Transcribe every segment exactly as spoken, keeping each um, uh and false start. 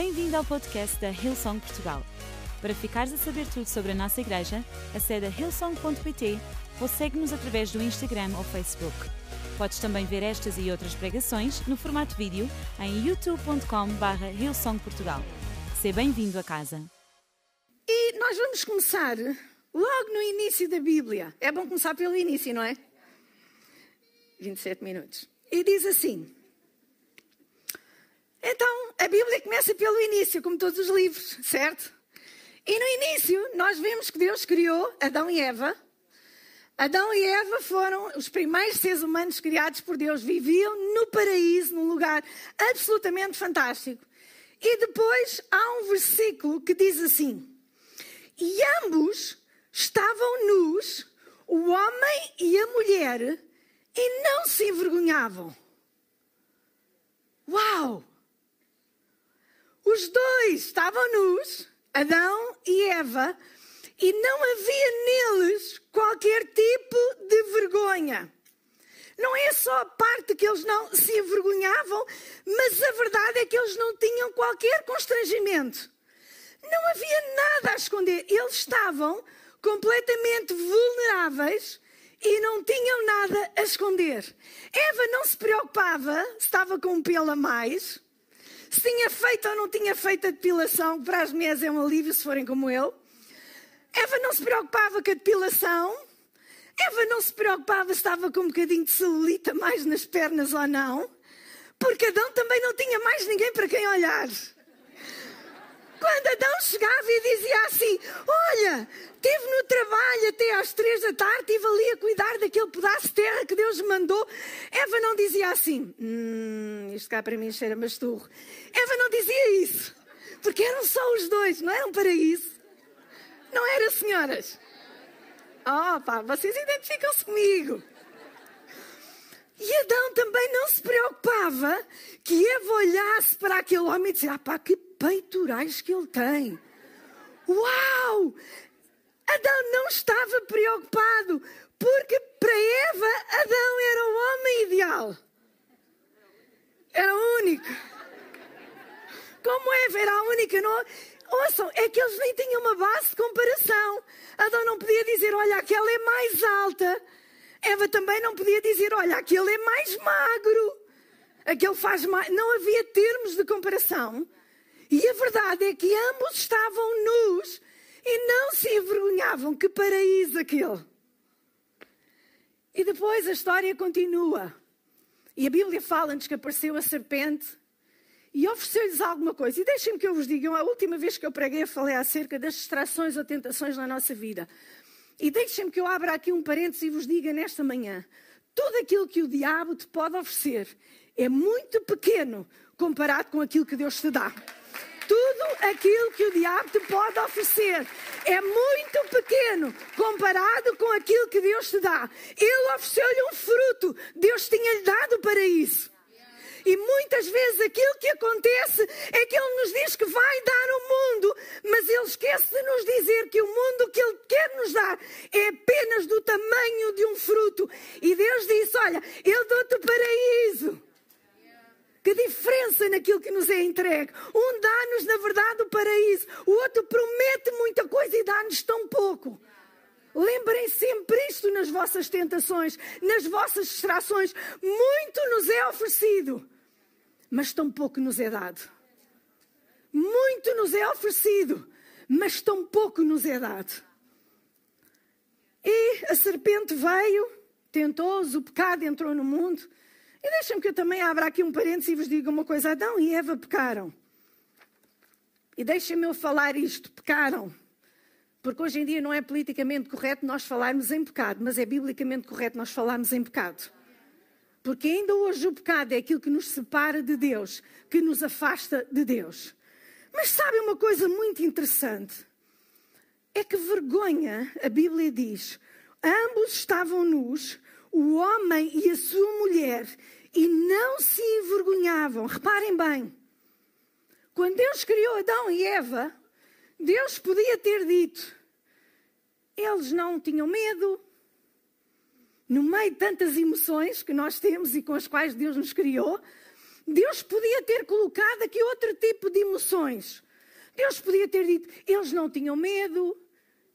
Bem-vindo ao podcast da Hillsong Portugal. Para ficares a saber tudo sobre a nossa igreja, acede a hillsong ponto pt ou segue-nos através do Instagram ou Facebook. Podes também ver estas e outras pregações no formato vídeo em youtube ponto com barra hillsong portugal. Seja bem-vindo a casa. E nós vamos começar logo no início da Bíblia. É bom começar pelo início, não é? vinte e sete minutos. E diz assim. Então, a Bíblia começa pelo início, como todos os livros, certo? E no início, nós vemos que Deus criou Adão e Eva. Adão e Eva foram os primeiros seres humanos criados por Deus. Viviam no paraíso, num lugar absolutamente fantástico. E depois há um versículo que diz assim: e ambos estavam nus, o homem e a mulher, e não se envergonhavam. Uau! Os dois estavam nus, Adão e Eva, e não havia neles qualquer tipo de vergonha. Não é só a parte que eles não se envergonhavam, mas a verdade é que eles não tinham qualquer constrangimento. Não havia nada a esconder. Eles estavam completamente vulneráveis e não tinham nada a esconder. Eva não se preocupava se estava com um pelo a mais, se tinha feito ou não tinha feito a depilação, que para as mulheres é um alívio se forem como eu. Eva não se preocupava com a depilação. Eva não se preocupava se estava com um bocadinho de celulite mais nas pernas ou não, porque Adão também não tinha mais ninguém para quem olhar. Quando Adão chegava e dizia assim: olha, estive no trabalho até às três da tarde, estive ali a cuidar daquele pedaço de terra que Deus mandou. Eva não dizia assim: hum, isto cá para mim cheira masturro. Eva não dizia isso, porque eram só os dois, não era um paraíso. Não era, senhoras? Oh pá, vocês identificam-se comigo. E Adão também não se preocupava que Eva olhasse para aquele homem e dissesse: ah pá, que peitorais que ele tem. Uau! Adão não estava preocupado, porque para Eva, Adão era o homem ideal. Era o único. Como Eva era a única, não... Ouçam, é que eles nem tinham uma base de comparação. Adão não podia dizer: olha, aquela é mais alta. Eva também não podia dizer: olha, aquele é mais magro. Aquele faz mais... Não havia termos de comparação. E a verdade é que ambos estavam nus e não se envergonhavam. Que paraíso aquele! E depois a história continua. E a Bíblia fala-nos que apareceu a serpente e ofereceu-lhes alguma coisa. E deixem-me que eu vos diga, a última vez que eu preguei, eu falei acerca das distrações ou tentações na nossa vida. E deixem-me que eu abra aqui um parênteses e vos diga nesta manhã: tudo aquilo que o diabo te pode oferecer é muito pequeno comparado com aquilo que Deus te dá. Tudo aquilo que o diabo te pode oferecer é muito pequeno comparado com aquilo que Deus te dá. Ele ofereceu-lhe um fruto, Deus tinha-lhe dado para isso. E muitas vezes aquilo que acontece é que Ele nos diz que vai dar o mundo, mas Ele esquece de nos dizer que o mundo que Ele quer nos dar é apenas do tamanho de um fruto. E Deus disse: olha, eu dou-te o paraíso. Que diferença naquilo que nos é entregue. Um dá-nos, na verdade, o paraíso. O outro promete muita coisa e dá-nos tão pouco. Lembrem sempre isto nas vossas tentações, nas vossas distrações. Muito nos é oferecido, mas tão pouco nos é dado. Muito nos é oferecido, mas tão pouco nos é dado. E a serpente veio, tentou-os, o pecado entrou no mundo. E deixem-me que eu também abra aqui um parênteses e vos diga uma coisa. Adão e Eva pecaram. E deixem-me eu falar isto, pecaram. Porque hoje em dia não é politicamente correto nós falarmos em pecado, mas é biblicamente correto nós falarmos em pecado. Porque ainda hoje o pecado é aquilo que nos separa de Deus, que nos afasta de Deus. Mas sabem uma coisa muito interessante? É que vergonha, a Bíblia diz, ambos estavam nus, o homem e a sua mulher, e não se envergonhavam. Reparem bem, quando Deus criou Adão e Eva, Deus podia ter dito: eles não tinham medo. No meio de tantas emoções que nós temos e com as quais Deus nos criou, Deus podia ter colocado aqui outro tipo de emoções. Deus podia ter dito, eles não tinham medo,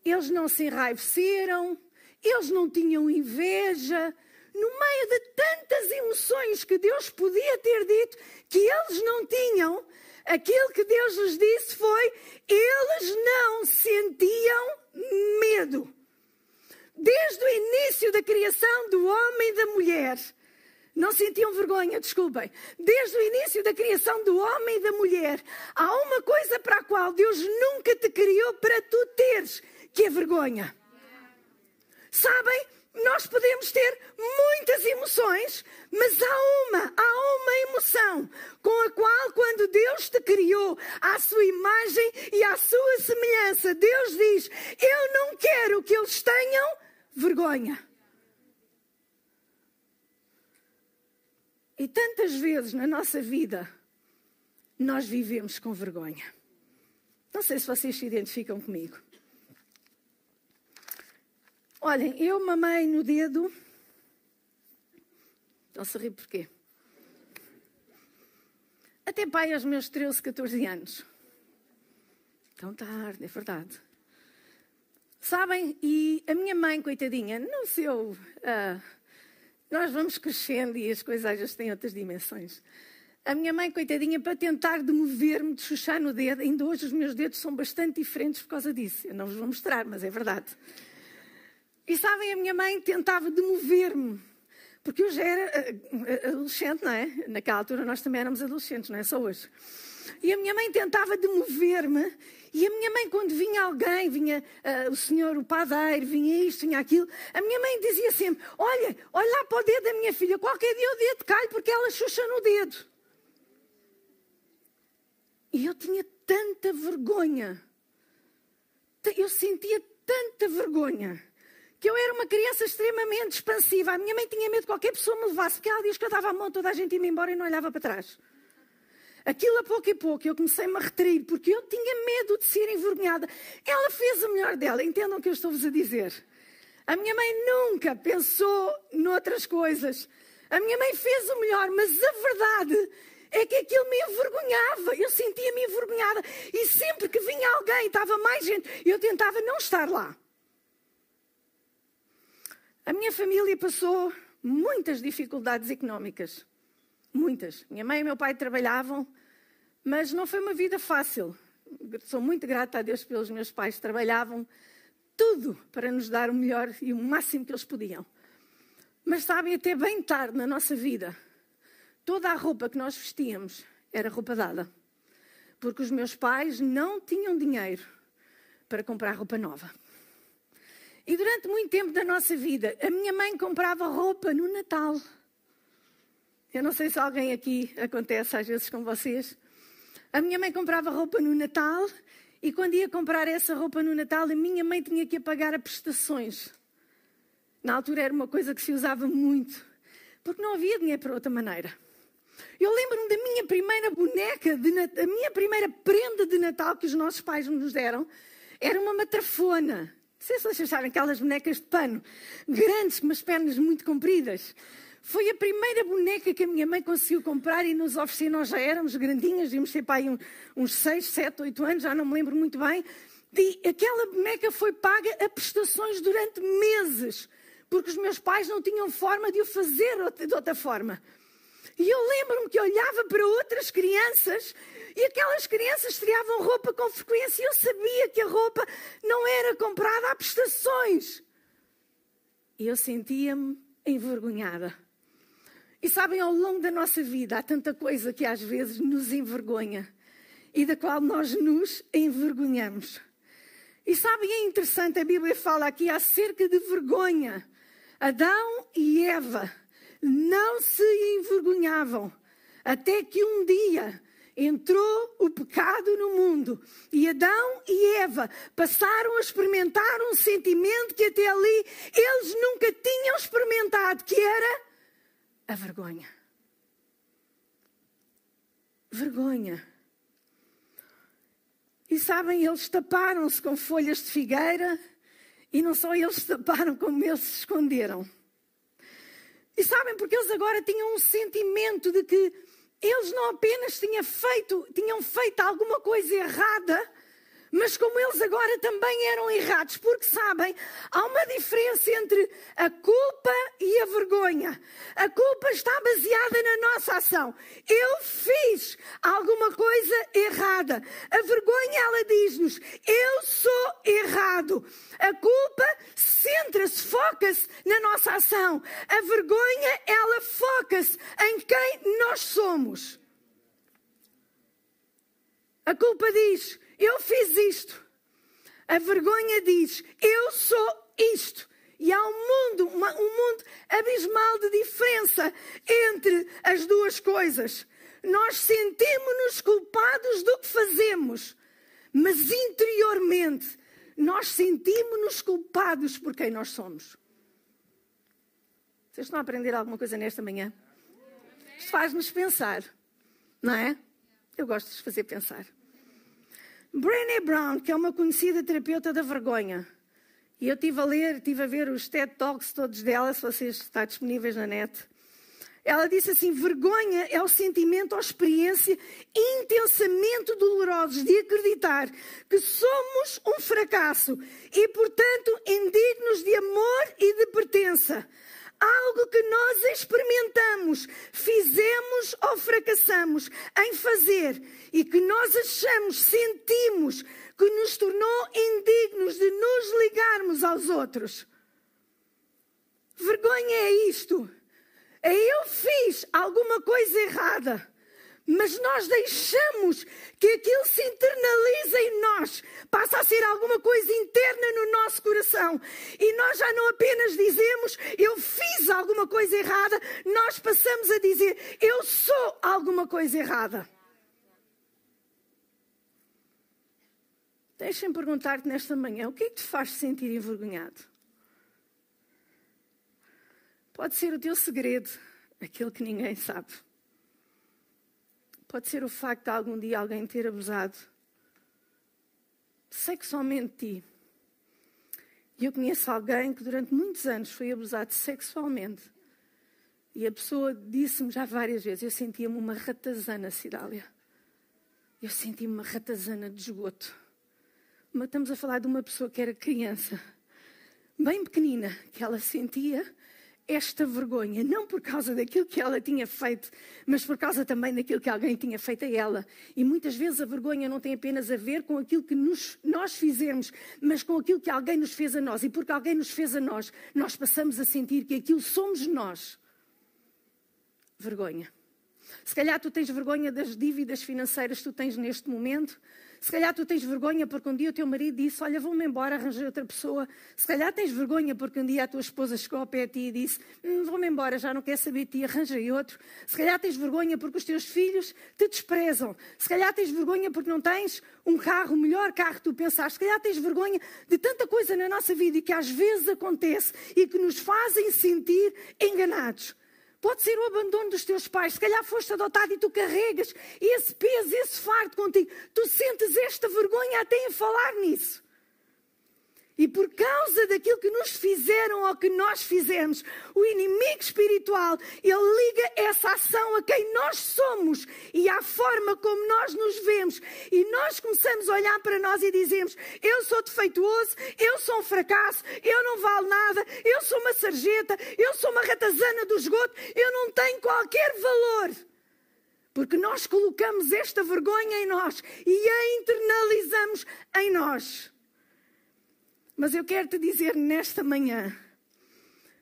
eles não se enraiveceram, eles não tinham inveja. No meio de tantas emoções que Deus podia ter dito que eles não tinham, aquilo que Deus lhes disse foi, eles não sentiam medo. Desde o início da criação do homem e da mulher, não sentiam vergonha, desculpem. Desde o início da criação do homem e da mulher, há uma coisa para a qual Deus nunca te criou para tu teres, que é vergonha. Sabem? Nós podemos ter muitas emoções, mas há uma, há uma emoção com a qual, quando Deus te criou à sua imagem e à sua semelhança, Deus diz, eu não quero que eles tenham vergonha. E tantas vezes na nossa vida, nós vivemos com vergonha. Não sei se vocês se identificam comigo. Olhem, eu mamei no dedo. Não se ri porquê? Até pai aos meus treze, catorze anos. Tão tarde, é verdade. Sabem, e a minha mãe, coitadinha, no seu... Uh, nós vamos crescendo e as coisas às vezes têm outras dimensões. A minha mãe, coitadinha, para tentar de mover-me, de chuchar no dedo, ainda hoje os meus dedos são bastante diferentes por causa disso. Eu não vos vou mostrar, mas é verdade. E sabem, a minha mãe tentava de mover-me, porque eu já era adolescente, não é? Naquela altura nós também éramos adolescentes, não é só hoje. E a minha mãe tentava de mover-me, e a minha mãe, quando vinha alguém, vinha uh, o senhor, o padeiro, vinha isto, vinha aquilo, a minha mãe dizia sempre, olha, olha lá para o dedo da minha filha, qualquer dia o dedo cai porque ela chucha no dedo. E eu tinha tanta vergonha, eu sentia tanta vergonha, que eu era uma criança extremamente expansiva. A minha mãe tinha medo que qualquer pessoa me levasse, porque ela diz que eu dava a mão, toda a gente ia-me embora e não olhava para trás. Aquilo a pouco e pouco, eu comecei-me a retrair, porque eu tinha medo de ser envergonhada. Ela fez o melhor dela, entendam o que eu estou-vos a dizer. A minha mãe nunca pensou noutras coisas. A minha mãe fez o melhor, mas a verdade é que aquilo me envergonhava. Eu sentia-me envergonhada. E sempre que vinha alguém, estava mais gente, eu tentava não estar lá. A minha família passou muitas dificuldades económicas. Muitas. Minha mãe e meu pai trabalhavam, mas não foi uma vida fácil. Sou muito grata a Deus pelos meus pais. Trabalhavam tudo para nos dar o melhor e o máximo que eles podiam. Mas sabem, até bem tarde na nossa vida, toda a roupa que nós vestíamos era roupa dada. Porque os meus pais não tinham dinheiro para comprar roupa nova. E durante muito tempo da nossa vida, a minha mãe comprava roupa no Natal. Eu não sei se alguém aqui, acontece às vezes com vocês. A minha mãe comprava roupa no Natal e quando ia comprar essa roupa no Natal, a minha mãe tinha que pagar a prestações. Na altura era uma coisa que se usava muito, porque não havia dinheiro para outra maneira. Eu lembro-me da minha primeira boneca, de Nat... a minha primeira prenda de Natal que os nossos pais nos deram, era uma matrafona. Não sei se vocês sabem, aquelas bonecas de pano, grandes, com umas pernas muito compridas. Foi a primeira boneca que a minha mãe conseguiu comprar e nos oferecer. Nós já éramos grandinhas, íamos ter pai uns seis, sete, oito anos, já não me lembro muito bem. E aquela boneca foi paga a prestações durante meses, porque os meus pais não tinham forma de o fazer de outra forma. E eu lembro-me que olhava para outras crianças e aquelas crianças triavam roupa com frequência e eu sabia que a roupa não era comprada a prestações. E eu sentia-me envergonhada. E sabem, ao longo da nossa vida há tanta coisa que às vezes nos envergonha e da qual nós nos envergonhamos. E sabem, é interessante, a Bíblia fala aqui acerca de vergonha. Adão e Eva não se envergonhavam, até que um dia entrou o pecado no mundo e Adão e Eva passaram a experimentar um sentimento que até ali eles nunca tinham experimentado, que era a vergonha. Vergonha. E sabem, eles taparam-se com folhas de figueira e não só eles se taparam, como eles se esconderam. E sabem, porque eles agora tinham um sentimento de que eles não apenas tinham feito, tinham feito alguma coisa errada, mas como eles agora também eram errados, porque sabem, há uma diferença entre a culpa e a vergonha. A culpa está baseada na nossa ação. Eu fiz alguma coisa errada. A vergonha, ela diz-nos, eu sou errado. A culpa centra-se, foca-se na nossa ação. A vergonha, ela foca-se em quem nós somos. A culpa diz... eu fiz isto. A vergonha diz, eu sou isto. E há um mundo, uma, um mundo abismal de diferença entre as duas coisas. Nós sentimos-nos culpados do que fazemos, mas interiormente nós sentimos-nos culpados por quem nós somos. Vocês estão a aprender alguma coisa nesta manhã? Isto faz-nos pensar, não é? Eu gosto de fazer pensar. Brené Brown, que é uma conhecida terapeuta da vergonha, e eu estive a ler, estive a ver os TED Talks todos dela, se vocês estão disponíveis na net. Ela disse assim, vergonha é o sentimento ou experiência intensamente dolorosos de acreditar que somos um fracasso e, portanto, indignos de amor e de pertença. Algo que nós experimentamos, fizemos ou fracassamos em fazer e que nós achamos, sentimos, que nos tornou indignos de nos ligarmos aos outros. Vergonha é isto. Eu fiz alguma coisa errada, mas nós deixamos que aquilo se internalize em nós, passa a ser alguma coisa interna no nosso coração. E nós já não apenas dizemos, eu fiz alguma coisa errada, nós passamos a dizer, eu sou alguma coisa errada. Deixem-me perguntar-te nesta manhã, o que é que te faz sentir envergonhado? Pode ser o teu segredo, aquilo que ninguém sabe. Pode ser o facto de algum dia alguém ter abusado sexualmente de ti. E eu conheço alguém que durante muitos anos foi abusado sexualmente. E a pessoa disse-me já várias vezes, eu sentia-me uma ratazana, Cidália. Eu sentia-me uma ratazana de esgoto. Mas estamos a falar de uma pessoa que era criança, bem pequenina, que ela sentia... esta vergonha, não por causa daquilo que ela tinha feito, mas por causa também daquilo que alguém tinha feito a ela. E muitas vezes a vergonha não tem apenas a ver com aquilo que nos, nós fizemos, mas com aquilo que alguém nos fez a nós. E porque alguém nos fez a nós, nós passamos a sentir que aquilo somos nós. Vergonha. Se calhar tu tens vergonha das dívidas financeiras que tu tens neste momento. Se calhar tu tens vergonha porque um dia o teu marido disse, olha, vou-me embora, arranjei outra pessoa. Se calhar tens vergonha porque um dia a tua esposa chegou ao pé a ti e disse, hum, vou-me embora, já não quero saber de ti, arranjei outro. Se calhar tens vergonha porque os teus filhos te desprezam. Se calhar tens vergonha porque não tens um carro, o melhor carro que tu pensaste. Se calhar tens vergonha de tanta coisa na nossa vida e que às vezes acontece e que nos fazem sentir enganados. Pode ser o abandono dos teus pais. Se calhar foste adotado e tu carregas esse peso, esse fardo contigo. Tu sentes esta vergonha até em falar nisso. E por causa daquilo que nos fizeram ou que nós fizemos, o inimigo espiritual, ele liga essa ação a quem nós somos e à forma como nós nos vemos. E nós começamos a olhar para nós e dizemos, eu sou defeituoso, eu sou um fracasso, eu não valo nada, eu sou uma sarjeta, eu sou uma ratazana do esgoto, eu não tenho qualquer valor. Porque nós colocamos esta vergonha em nós e a internalizamos em nós. Mas eu quero te dizer nesta manhã,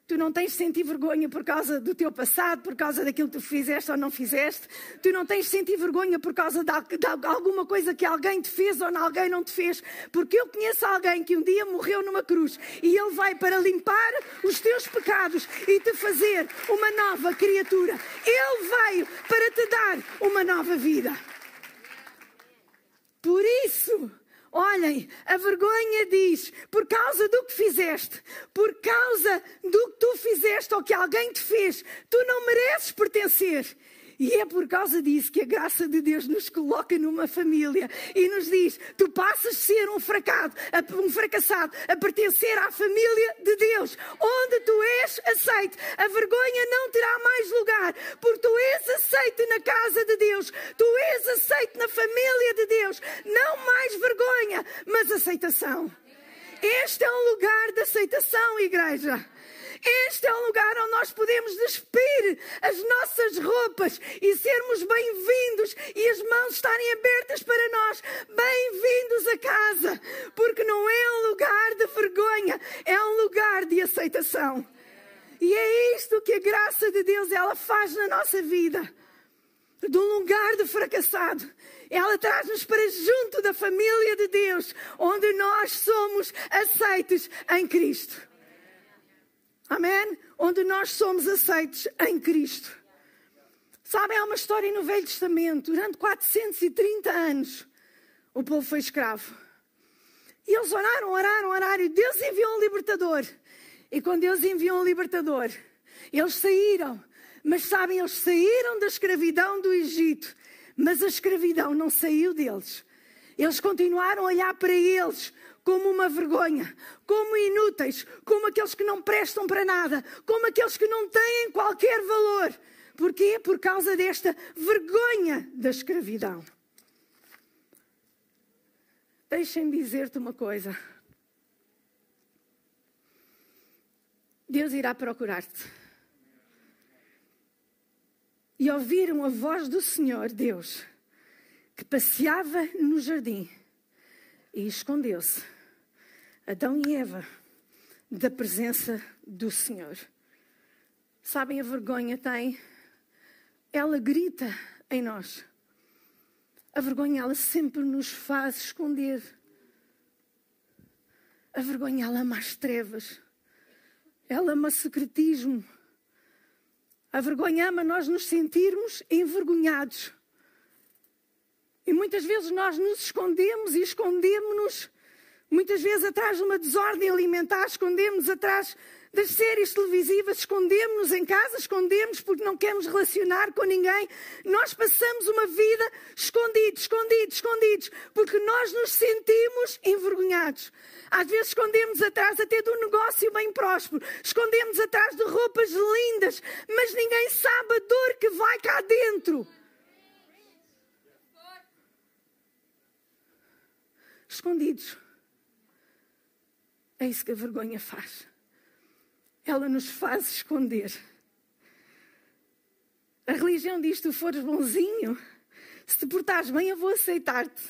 tu não tens de sentir vergonha por causa do teu passado, por causa daquilo que tu fizeste ou não fizeste. Tu não tens de sentir vergonha por causa de, de alguma coisa que alguém te fez ou alguém não te fez. Porque eu conheço alguém que um dia morreu numa cruz e ele vai para limpar os teus pecados e te fazer uma nova criatura. Ele veio para te dar uma nova vida. Por isso... olhem, a vergonha diz, por causa do que fizeste, por causa do que tu fizeste ou que alguém te fez, tu não mereces pertencer. E é por causa disso que a graça de Deus nos coloca numa família e nos diz: tu passas de ser um fracado, um fracassado, a pertencer à família de Deus, onde tu és aceito. A vergonha não terá mais lugar, porque tu és aceito na casa de Deus, tu és aceito na família de Deus. Não mais vergonha, mas aceitação. Este é um lugar de aceitação, igreja. Este é um lugar onde nós podemos despir as nossas roupas e sermos bem-vindos e as mãos estarem abertas para nós. Bem-vindos a casa, porque não é um lugar de vergonha, é um lugar de aceitação. E é isto que a graça de Deus ela faz na nossa vida. De um lugar de fracassado, ela traz-nos para junto da família de Deus, onde nós somos aceitos em Cristo. Amém? Onde nós somos aceitos em Cristo. Sabem, há uma história no Velho Testamento. Durante quatrocentos e trinta anos, o povo foi escravo. E eles oraram, oraram, oraram. E Deus enviou um libertador. E quando Deus enviou um libertador, eles saíram. Mas sabem, eles saíram da escravidão do Egito, mas a escravidão não saiu deles. Eles continuaram a olhar para eles como uma vergonha, como inúteis, como aqueles que não prestam para nada, como aqueles que não têm qualquer valor. Porquê? Por causa desta vergonha da escravidão. Deixem-me dizer-te uma coisa. Deus irá procurar-te. E ouviram a voz do Senhor Deus, que passeava no jardim e escondeu-se, Adão e Eva, da presença do Senhor. Sabem, a vergonha tem, ela grita em nós. A vergonha, ela sempre nos faz esconder. A vergonha, ela ama as trevas, ela ama o secretismo. A vergonha ama nós nos sentirmos envergonhados. E muitas vezes nós nos escondemos e escondemos-nos, muitas vezes atrás de uma desordem alimentar, escondemos-nos atrás das séries televisivas, escondemos-nos em casa, escondemos porque não queremos relacionar com ninguém. Nós passamos uma vida escondidos, escondidos, escondidos, porque nós nos sentimos envergonhados. Às vezes escondemos atrás até de um negócio bem próspero, escondemos atrás de roupas lindas, mas ninguém sabe a dor que vai cá dentro. Escondidos. É isso que a vergonha faz. Ela nos faz esconder. A religião diz: tu fores bonzinho, se te portares bem eu vou aceitar-te.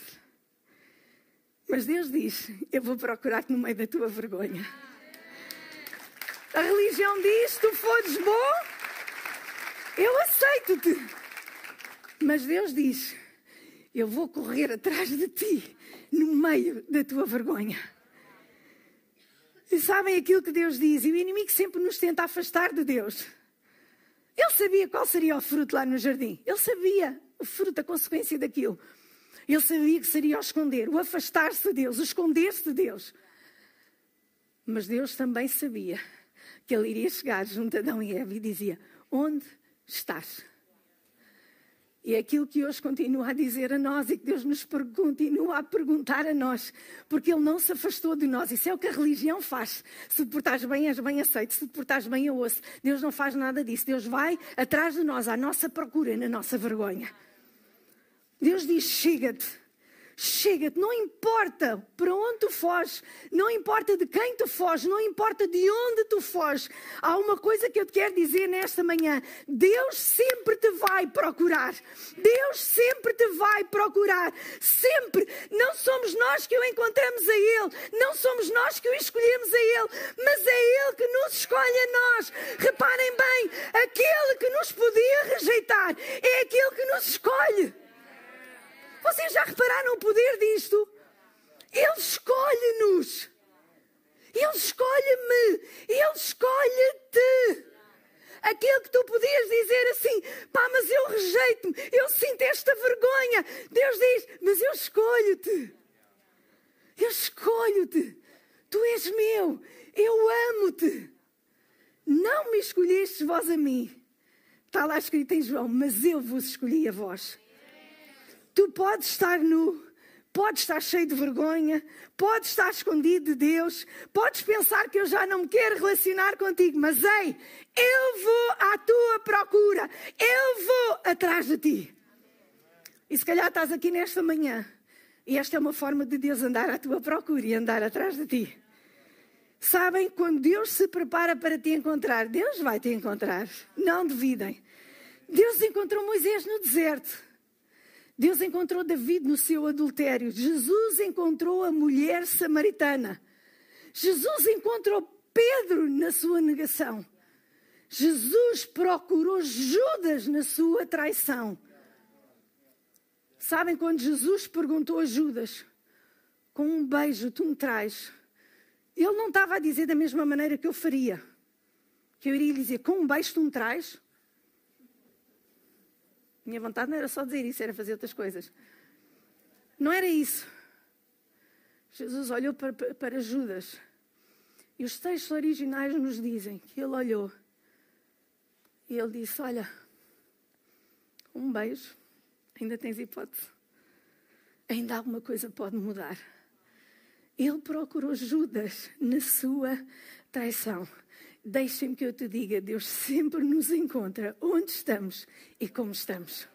Mas Deus diz: eu vou procurar-te no meio da tua vergonha. A religião diz: tu fores bom, eu aceito-te. Mas Deus diz: eu vou correr atrás de ti no meio da tua vergonha. E sabem aquilo que Deus diz? E o inimigo sempre nos tenta afastar de Deus. Ele sabia qual seria o fruto lá no jardim. Ele sabia o fruto, a consequência daquilo. Ele sabia que seria o esconder, o afastar-se de Deus, o esconder-se de Deus. Mas Deus também sabia que ele iria chegar junto a Adão e Eva e dizia: onde estás? E é aquilo que hoje continua a dizer a nós e que Deus nos continua a perguntar a nós, porque Ele não se afastou de nós. Isso é o que a religião faz. Se te portares bem, és bem aceito. Se te portares bem, eu ouço. Deus não faz nada disso. Deus vai atrás de nós, à nossa procura, na nossa vergonha. Deus diz: chega-te, chega-te. Não importa para onde tu foges, não importa de quem tu foges, não importa de onde tu foges. Há uma coisa que eu te quero dizer nesta manhã: Deus sempre te vai procurar. Deus sempre te vai procurar. Sempre. Não somos nós que o encontramos a Ele, não somos nós que o escolhemos a Ele, mas é Ele que nos escolhe a nós. Reparem bem, aquele que nos podia rejeitar é aquele que nos escolhe. Vocês já repararam o poder disto? Ele escolhe-nos. Ele escolhe-me. Ele escolhe-te. Aquele que tu podias dizer assim: pá, mas eu rejeito-me, eu sinto esta vergonha. Deus diz: mas eu escolho-te. Eu escolho-te. Tu és meu. Eu amo-te. Não me escolheste vós a mim, Está lá escrito em João, mas eu vos escolhi a vós. Tu podes estar nu, podes estar cheio de vergonha, podes estar escondido de Deus, podes pensar que eu já não me quero relacionar contigo, mas ei, eu vou à tua procura, eu vou atrás de ti. E se calhar estás aqui nesta manhã, e esta é uma forma de Deus andar à tua procura e andar atrás de ti. Sabem, quando Deus se prepara para te encontrar, Deus vai te encontrar, não duvidem. Deus encontrou Moisés no deserto. Deus encontrou David no seu adultério. Jesus encontrou a mulher samaritana. Jesus encontrou Pedro na sua negação. Jesus procurou Judas na sua traição. Sabem, quando Jesus perguntou a Judas, com um beijo tu me trais, ele não estava a dizer da mesma maneira que eu faria. Que eu iria lhe dizer, com um beijo tu me trais? Minha vontade não era só dizer isso, era fazer outras coisas. Não era isso. Jesus olhou para, para Judas. E os textos originais nos dizem que ele olhou. E ele disse, olha, um beijo, ainda tens hipótese. Ainda alguma coisa pode mudar. Ele procurou Judas na sua traição. Deixem-me que eu te diga, Deus sempre nos encontra onde estamos e como estamos.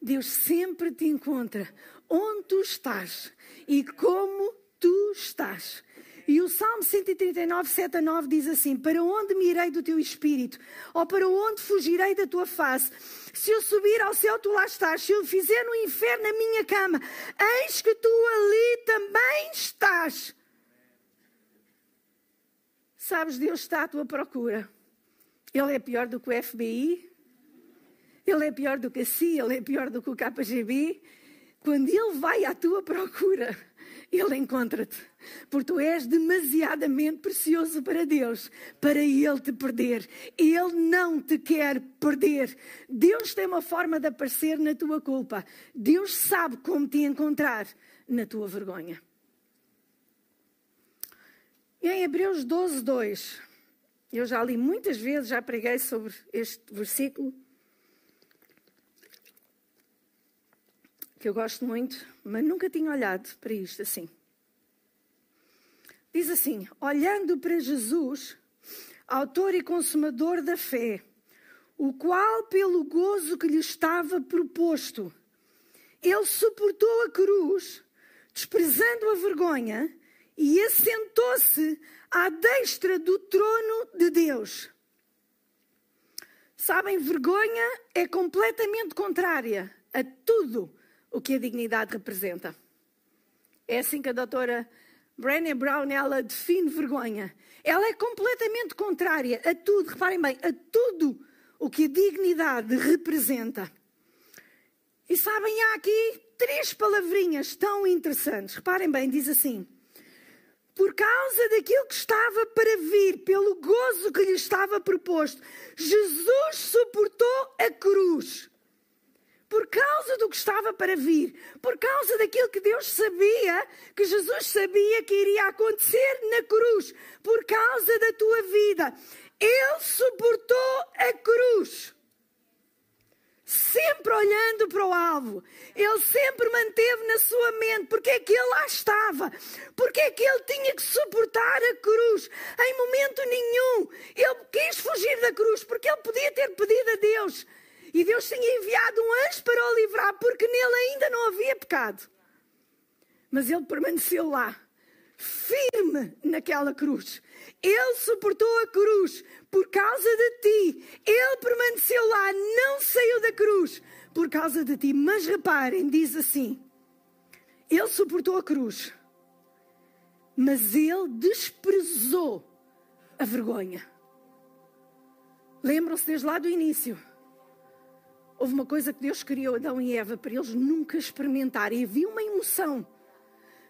Deus sempre te encontra onde tu estás e como tu estás. E o Salmo cento e trinta e nove, sete a nove diz assim, para onde me irei do teu espírito? Ou para onde fugirei da tua face? Se eu subir ao céu, tu lá estás. Se eu fizer no inferno a minha cama, eis que tu ali também estás. Sabes, Deus está à tua procura. Ele é pior do que o F B I, ele é pior do que a C I A, ele é pior do que o K G B. Quando ele vai à tua procura, ele encontra-te. Porque tu és demasiadamente precioso para Deus, para ele te perder. Ele não te quer perder. Deus tem uma forma de aparecer na tua culpa. Deus sabe como te encontrar na tua vergonha. Em Hebreus doze, dois, eu já li muitas vezes, já preguei sobre este versículo, que eu gosto muito, mas nunca tinha olhado para isto assim. Diz assim, olhando para Jesus, autor e consumador da fé, o qual, pelo gozo que lhe estava proposto, ele suportou a cruz, desprezando a vergonha, e assentou-se à destra do trono de Deus. Sabem, vergonha é completamente contrária a tudo o que a dignidade representa. É assim que a doutora Brené Brown, ela define vergonha. Ela é completamente contrária a tudo, reparem bem, a tudo o que a dignidade representa. E sabem, há aqui três palavrinhas tão interessantes. Reparem bem, diz assim, por causa daquilo que estava para vir, pelo gozo que lhe estava proposto, Jesus suportou a cruz. Por causa do que estava para vir, por causa daquilo que Deus sabia, que Jesus sabia que iria acontecer na cruz, por causa da tua vida, ele suportou a cruz. Sempre olhando para o alvo. Ele sempre manteve na sua mente porque é que ele lá estava. Porque é que ele tinha que suportar a cruz. Em momento nenhum ele quis fugir da cruz porque ele podia ter pedido a Deus. E Deus tinha enviado um anjo para o livrar porque nele ainda não havia pecado. Mas ele permaneceu lá, firme naquela cruz. Ele suportou a cruz por causa de ti. Ele permaneceu lá, não saiu da cruz por causa de ti. Mas reparem, diz assim, ele suportou a cruz, mas ele desprezou a vergonha. Lembram-se desde lá do início. Houve uma coisa que Deus criou a Adão e Eva para eles nunca experimentarem. E havia uma emoção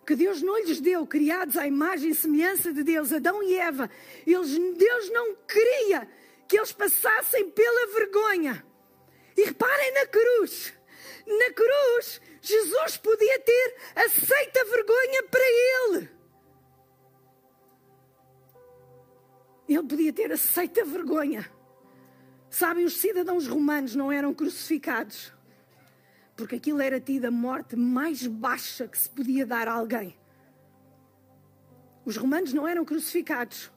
que Deus não lhes deu, criados à imagem e semelhança de Deus, Adão e Eva. Eles, Deus não queria que eles passassem pela vergonha. E reparem na cruz. Na cruz, Jesus podia ter aceito a vergonha para ele. Ele podia ter aceito a vergonha. Sabem, os cidadãos romanos não eram crucificados, porque aquilo era tido a morte mais baixa que se podia dar a alguém. Os romanos não eram crucificados,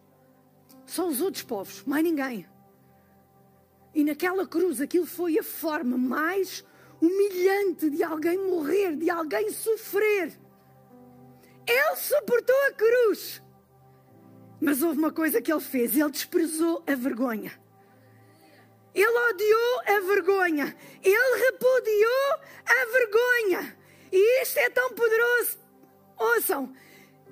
só os outros povos, mais ninguém. E naquela cruz aquilo foi a forma mais humilhante de alguém morrer, de alguém sofrer. Ele suportou a cruz. Mas houve uma coisa que ele fez, ele desprezou a vergonha. Ele odiou a vergonha, ele repudiou a vergonha. E isto é tão poderoso. Ouçam,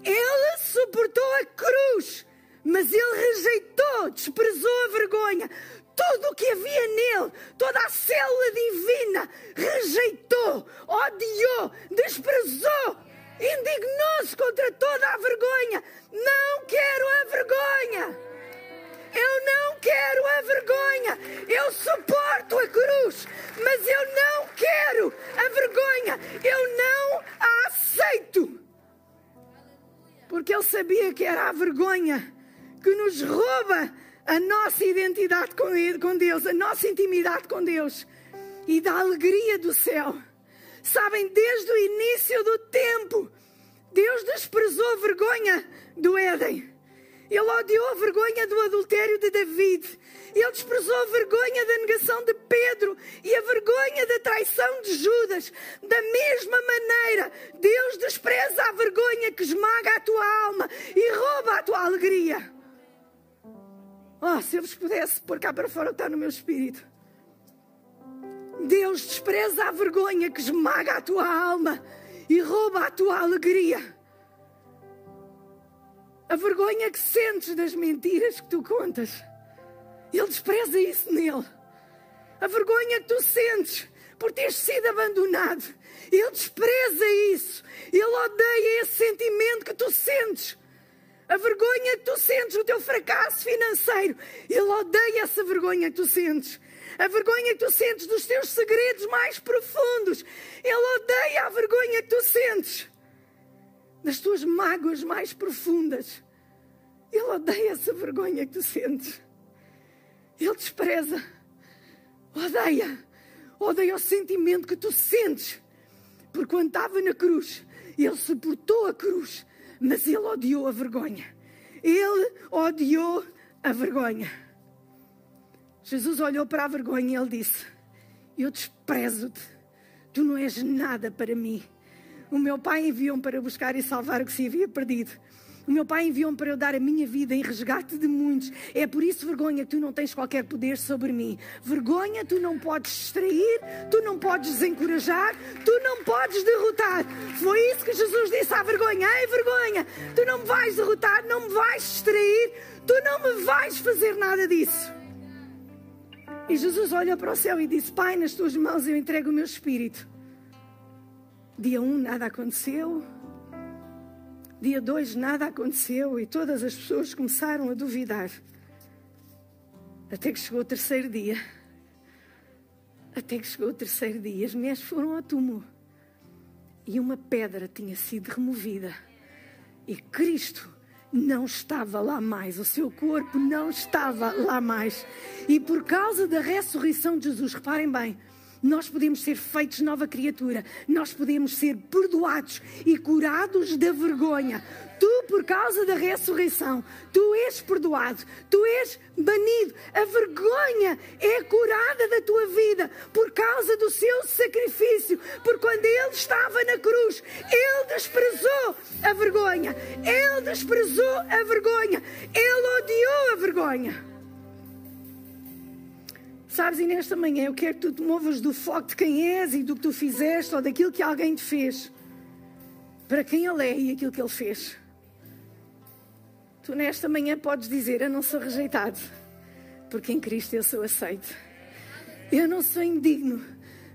ele suportou a cruz, mas ele rejeitou, desprezou a vergonha. Tudo o que havia nele, toda a célula divina, rejeitou, odiou, desprezou, indignou-se contra toda a vergonha. Não quero a vergonha. Eu não quero a vergonha. Eu suporto a cruz, mas eu não quero a vergonha. Eu não a aceito. Porque ele sabia que era a vergonha que nos rouba a nossa identidade com Deus, a nossa intimidade com Deus e da alegria do céu. Sabem, desde o início do tempo, Deus desprezou a vergonha do Éden. Ele odiou a vergonha do adultério de David. Ele desprezou a vergonha da negação de Pedro e a vergonha da traição de Judas. Da mesma maneira, Deus despreza a vergonha que esmaga a tua alma e rouba a tua alegria. Oh, se eu vos pudesse pôr cá para fora o que está no meu espírito. Deus despreza a vergonha que esmaga a tua alma e rouba a tua alegria. A vergonha que sentes das mentiras que tu contas. Ele despreza isso nele. A vergonha que tu sentes por teres sido abandonado. Ele despreza isso. Ele odeia esse sentimento que tu sentes. A vergonha que tu sentes, o teu fracasso financeiro, ele odeia essa vergonha que tu sentes. A vergonha que tu sentes dos teus segredos mais profundos, ele odeia a vergonha que tu sentes. Das tuas mágoas mais profundas, ele odeia essa vergonha que tu sentes. Ele despreza, odeia, odeia o sentimento que tu sentes. Porque quando estava na cruz, ele suportou a cruz. Mas ele odiou a vergonha. Ele odiou a vergonha. Jesus olhou para a vergonha e ele disse: eu desprezo-te. Tu não és nada para mim. O meu Pai enviou-me para buscar e salvar o que se havia perdido. O meu Pai enviou-me para eu dar a minha vida em resgate de muitos. É por isso, vergonha, que tu não tens qualquer poder sobre mim. Vergonha, tu não podes distrair, tu não podes desencorajar, tu não podes derrotar. Foi isso que Jesus disse à vergonha. Ei, vergonha, tu não me vais derrotar, não me vais distrair, tu não me vais fazer nada disso. E Jesus olha para o céu e disse: Pai, nas tuas mãos eu entrego o meu espírito. Dia um, nada aconteceu. Dia dois, nada aconteceu e todas as pessoas começaram a duvidar. Até que chegou o terceiro dia. Até que chegou o terceiro dia. As mulheres foram ao túmulo. E uma pedra tinha sido removida. E Cristo não estava lá mais. O seu corpo não estava lá mais. E por causa da ressurreição de Jesus, reparem bem, nós podemos ser feitos nova criatura. Nós podemos ser perdoados e curados da vergonha. Tu, por causa da ressurreição, tu és perdoado, tu és banido. A vergonha é curada da tua vida por causa do seu sacrifício. Porque quando ele estava na cruz, ele desprezou a vergonha. Ele desprezou a vergonha. Ele odiou a vergonha. Sabes, e nesta manhã eu quero que tu te movas do foco de quem és e do que tu fizeste ou daquilo que alguém te fez, para quem ele é e aquilo que ele fez. Tu nesta manhã podes dizer: eu não sou rejeitado, porque em Cristo eu sou aceito. Eu não sou indigno,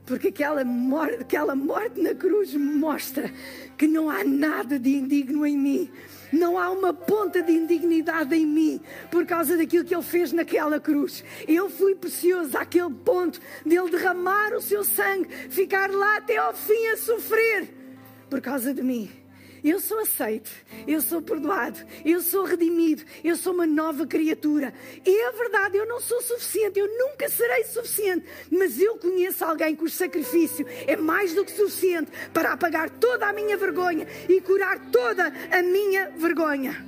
porque aquela morte, aquela morte na cruz mostra que não há nada de indigno em mim. Não há uma ponta de indignidade em mim por causa daquilo que ele fez naquela cruz. Eu fui precioso àquele ponto de ele derramar o seu sangue, ficar lá até ao fim a sofrer por causa de mim. eu sou aceito, eu sou perdoado, eu sou redimido, eu sou uma nova criatura. É a verdade, eu não sou suficiente, eu nunca serei suficiente, mas eu conheço alguém cujo sacrifício é mais do que suficiente para apagar toda a minha vergonha e curar toda a minha vergonha.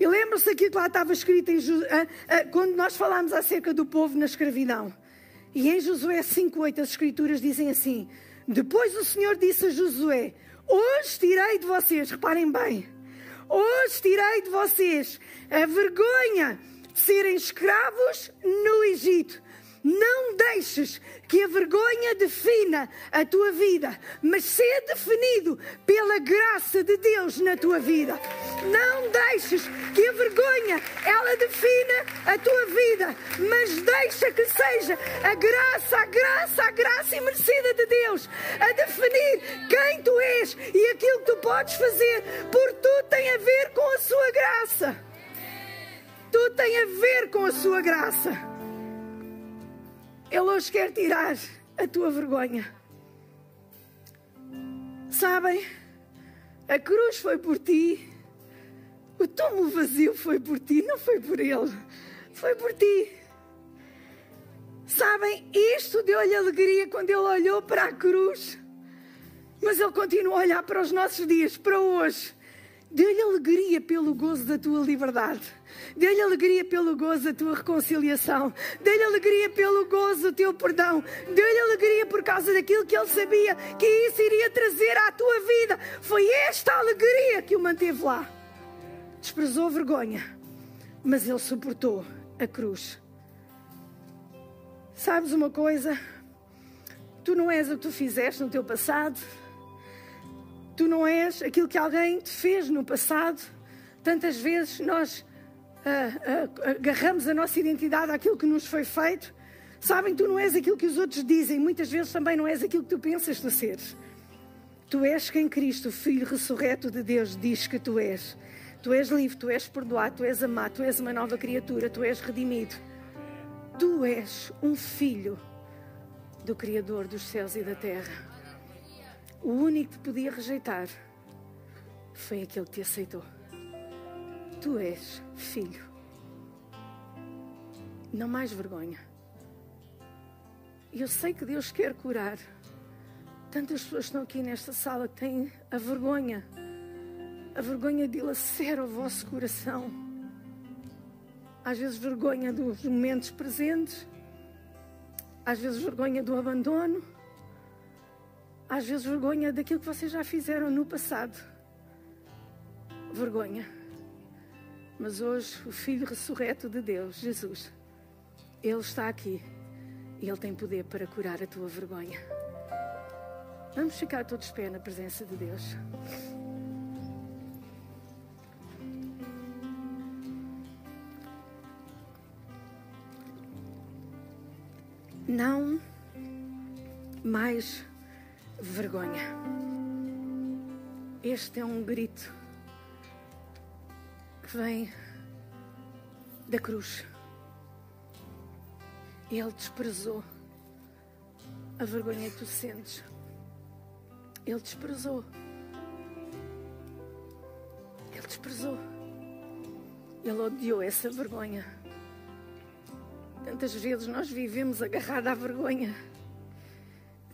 E lembram-se daquilo que lá estava escrito em, quando nós falámos acerca do povo na escravidão. E em Josué cinco oito as Escrituras dizem assim: depois o Senhor disse a Josué: hoje tirei de vocês, reparem bem, hoje tirei de vocês a vergonha de serem escravos no Egito. Não deixes que a vergonha defina a tua vida, mas ser definido pela graça de Deus na tua vida. Não deixes que a vergonha, ela defina a tua vida, mas deixa que seja a graça, a graça, a graça imerecida de Deus a definir quem tu és e aquilo que tu podes fazer, porque tu tem a ver com a sua graça. Tu tem a ver com a sua graça. Ele hoje quer tirar a tua vergonha. Sabem? A cruz foi por ti. O túmulo vazio foi por ti. Não foi por ele. Foi por ti. Sabem? Isto deu-lhe alegria quando ele olhou para a cruz. Mas ele continua a olhar para os nossos dias, para hoje. Deu-lhe alegria pelo gozo da tua liberdade. Dê-lhe alegria pelo gozo da tua reconciliação. Dê-lhe alegria pelo gozo do teu perdão. Dê-lhe alegria por causa daquilo que ele sabia que isso iria trazer à tua vida. Foi esta alegria que o manteve lá. Desprezou a vergonha, mas ele suportou a cruz. Sabes uma coisa? Tu não és o que tu fizeste no teu passado. Tu não és aquilo que alguém te fez no passado. Tantas vezes nós agarramos a nossa identidade àquilo que nos foi feito. Sabem, tu não és aquilo que os outros dizem. Muitas vezes também não és aquilo que tu pensas de seres. Tu és quem Cristo, Filho ressurreto de Deus, diz que tu és. Tu és livre, tu és perdoado, tu és amado, tu és uma nova criatura, tu és redimido. Tu és um filho do Criador dos céus e da terra. O único que te podia rejeitar foi aquele que te aceitou. Tu és filho. Não mais vergonha. Eu sei que Deus quer curar. Tantas pessoas estão aqui nesta sala que têm a vergonha. A vergonha de dilacera o vosso coração. Às vezes vergonha dos momentos presentes. Às vezes vergonha do abandono. Às vezes vergonha daquilo que vocês já fizeram no passado. Vergonha. Mas hoje o Filho ressurreto de Deus, Jesus, Ele está aqui e Ele tem poder para curar a tua vergonha. Vamos ficar todos de pé na presença de Deus. Não mais vergonha. Este é um grito que vem da cruz. Ele desprezou a vergonha que tu sentes. Ele desprezou. Ele desprezou. Ele odiou essa vergonha. Tantas vezes nós vivemos agarrado à vergonha,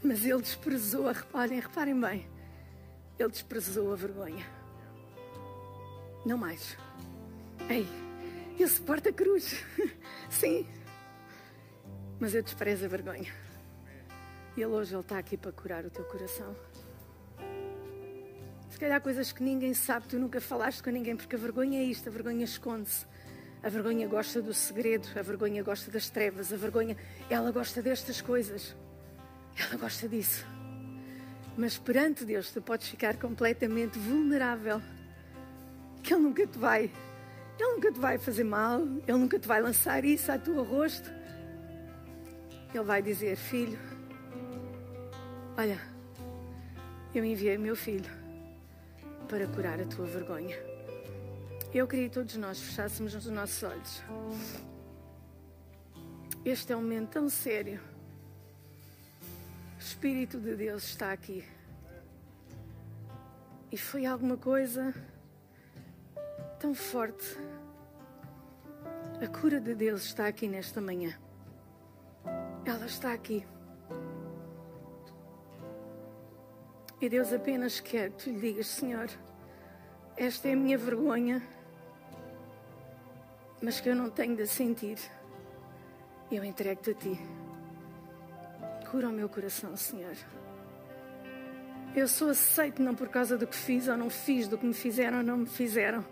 mas Ele desprezou-a. Reparem, reparem bem. Ele desprezou a vergonha. Não mais. Ei, eu suporto a cruz, sim, mas eu desprezo a vergonha. E Ele hoje ele está aqui para curar o teu coração. Se calhar coisas que ninguém sabe, tu nunca falaste com ninguém, porque a vergonha é isto, a vergonha esconde-se. A vergonha gosta do segredo, a vergonha gosta das trevas, a vergonha, ela gosta destas coisas. Ela gosta disso. Mas perante Deus tu podes ficar completamente vulnerável, que Ele nunca te vai... Ele nunca te vai fazer mal. Ele nunca te vai lançar isso ao teu rosto. Ele vai dizer: filho, olha, eu enviei meu filho para curar a tua vergonha. Eu queria que todos nós fechássemos os nossos olhos. Este é um momento tão sério. O Espírito de Deus está aqui. E foi alguma coisa tão forte. A cura de Deus está aqui nesta manhã. Ela está aqui. E Deus apenas quer que tu lhe digas: Senhor, esta é a minha vergonha, mas que eu não tenho de sentir. Eu entrego-te a Ti. Cura o meu coração, Senhor. Eu sou aceito não por causa do que fiz ou não fiz, do que me fizeram ou não me fizeram.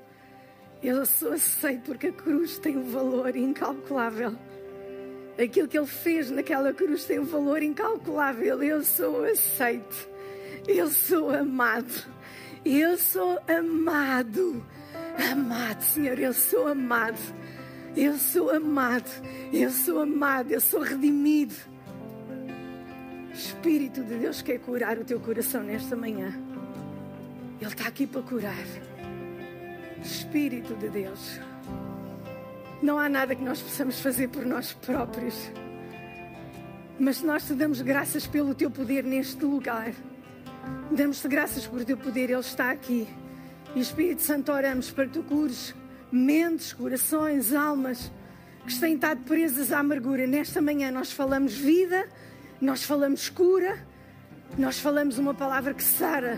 Eu sou aceito porque a cruz tem um valor incalculável. Aquilo que Ele fez naquela cruz tem um valor incalculável. Eu sou aceito. Eu sou amado. Eu sou amado, amado, Senhor, eu sou amado, eu sou amado, eu sou amado, eu sou redimido. Espírito de Deus quer curar o teu coração nesta manhã. Ele está aqui para curar. Espírito de Deus, não há nada que nós possamos fazer por nós próprios, mas nós te damos graças pelo teu poder neste lugar. Damos-te graças por teu poder, Ele está aqui. E Espírito Santo, oramos para que tu cures mentes, corações, almas que têm estado presas à amargura. Nesta manhã nós falamos vida, nós falamos cura, nós falamos uma palavra que sara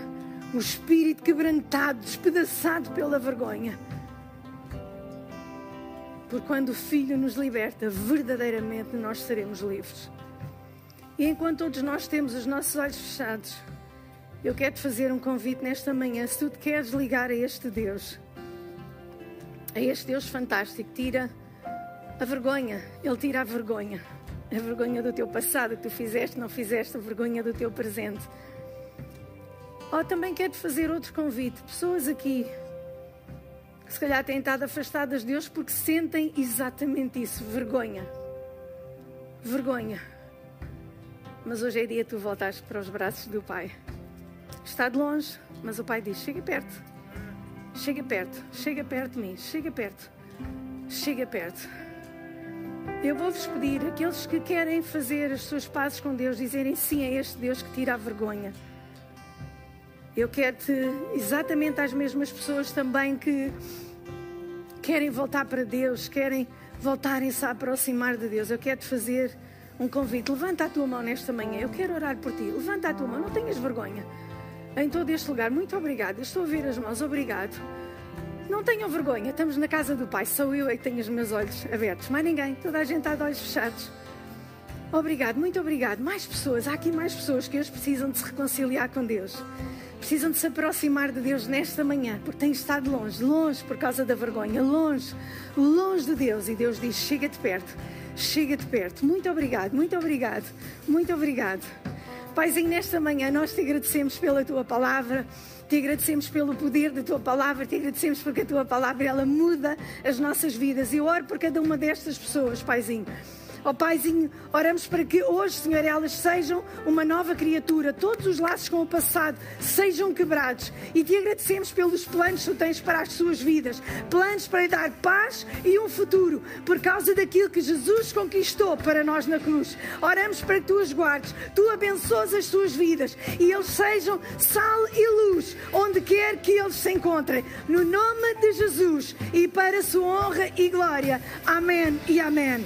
o espírito quebrantado, despedaçado pela vergonha. Porque quando o Filho nos liberta, verdadeiramente nós seremos livres. E enquanto todos nós temos os nossos olhos fechados, eu quero te fazer um convite nesta manhã. Se tu te queres ligar a este Deus, a este Deus fantástico, tira a vergonha. Ele tira a vergonha. A vergonha do teu passado, que tu fizeste, não fizeste, a vergonha do teu presente. Ou também quero te fazer outro convite. Pessoas aqui que se calhar têm estado afastadas de Deus porque sentem exatamente isso, vergonha. Vergonha. Mas hoje é dia que tu voltaste para os braços do Pai. Está de longe, mas o Pai diz: chega perto, chega perto, chega perto de mim, chega perto, chega perto. Eu vou-vos pedir, aqueles que querem fazer as suas pazes com Deus, dizerem sim a este Deus que tira a vergonha. Eu quero-te exatamente às mesmas pessoas também que querem voltar para Deus, querem voltarem-se a aproximar de Deus. Eu quero-te fazer um convite. Levanta a tua mão nesta manhã, eu quero orar por ti. Levanta a tua mão, não tenhas vergonha. Em todo este lugar, muito obrigada. Estou a ver as mãos, obrigado. Não tenham vergonha, estamos na casa do Pai. Sou eu é que tenho os meus olhos abertos, mais ninguém, toda a gente está de olhos fechados. Obrigado, muito obrigado. Mais pessoas, há aqui mais pessoas que hoje precisam de se reconciliar com Deus, precisam de se aproximar de Deus nesta manhã, porque têm estado longe, longe por causa da vergonha, longe, longe de Deus. E Deus diz: chega-te perto, chega-te perto. Muito obrigado, muito obrigado, muito obrigado. Paizinho, nesta manhã nós te agradecemos pela Tua Palavra, te agradecemos pelo poder da Tua Palavra, te agradecemos porque a Tua Palavra, ela muda as nossas vidas. Eu oro por cada uma destas pessoas, Paizinho. Ó oh, Paizinho, oramos para que hoje, Senhor, elas sejam uma nova criatura. Todos os laços com o passado sejam quebrados. E te agradecemos pelos planos que tu tens para as suas vidas. Planos para dar paz e um futuro. Por causa daquilo que Jesus conquistou para nós na cruz. Oramos para que tu as guardes. Tu abençoas as suas vidas. E eles sejam sal e luz, onde quer que eles se encontrem. No nome de Jesus e para a sua honra e glória. Amém e amém.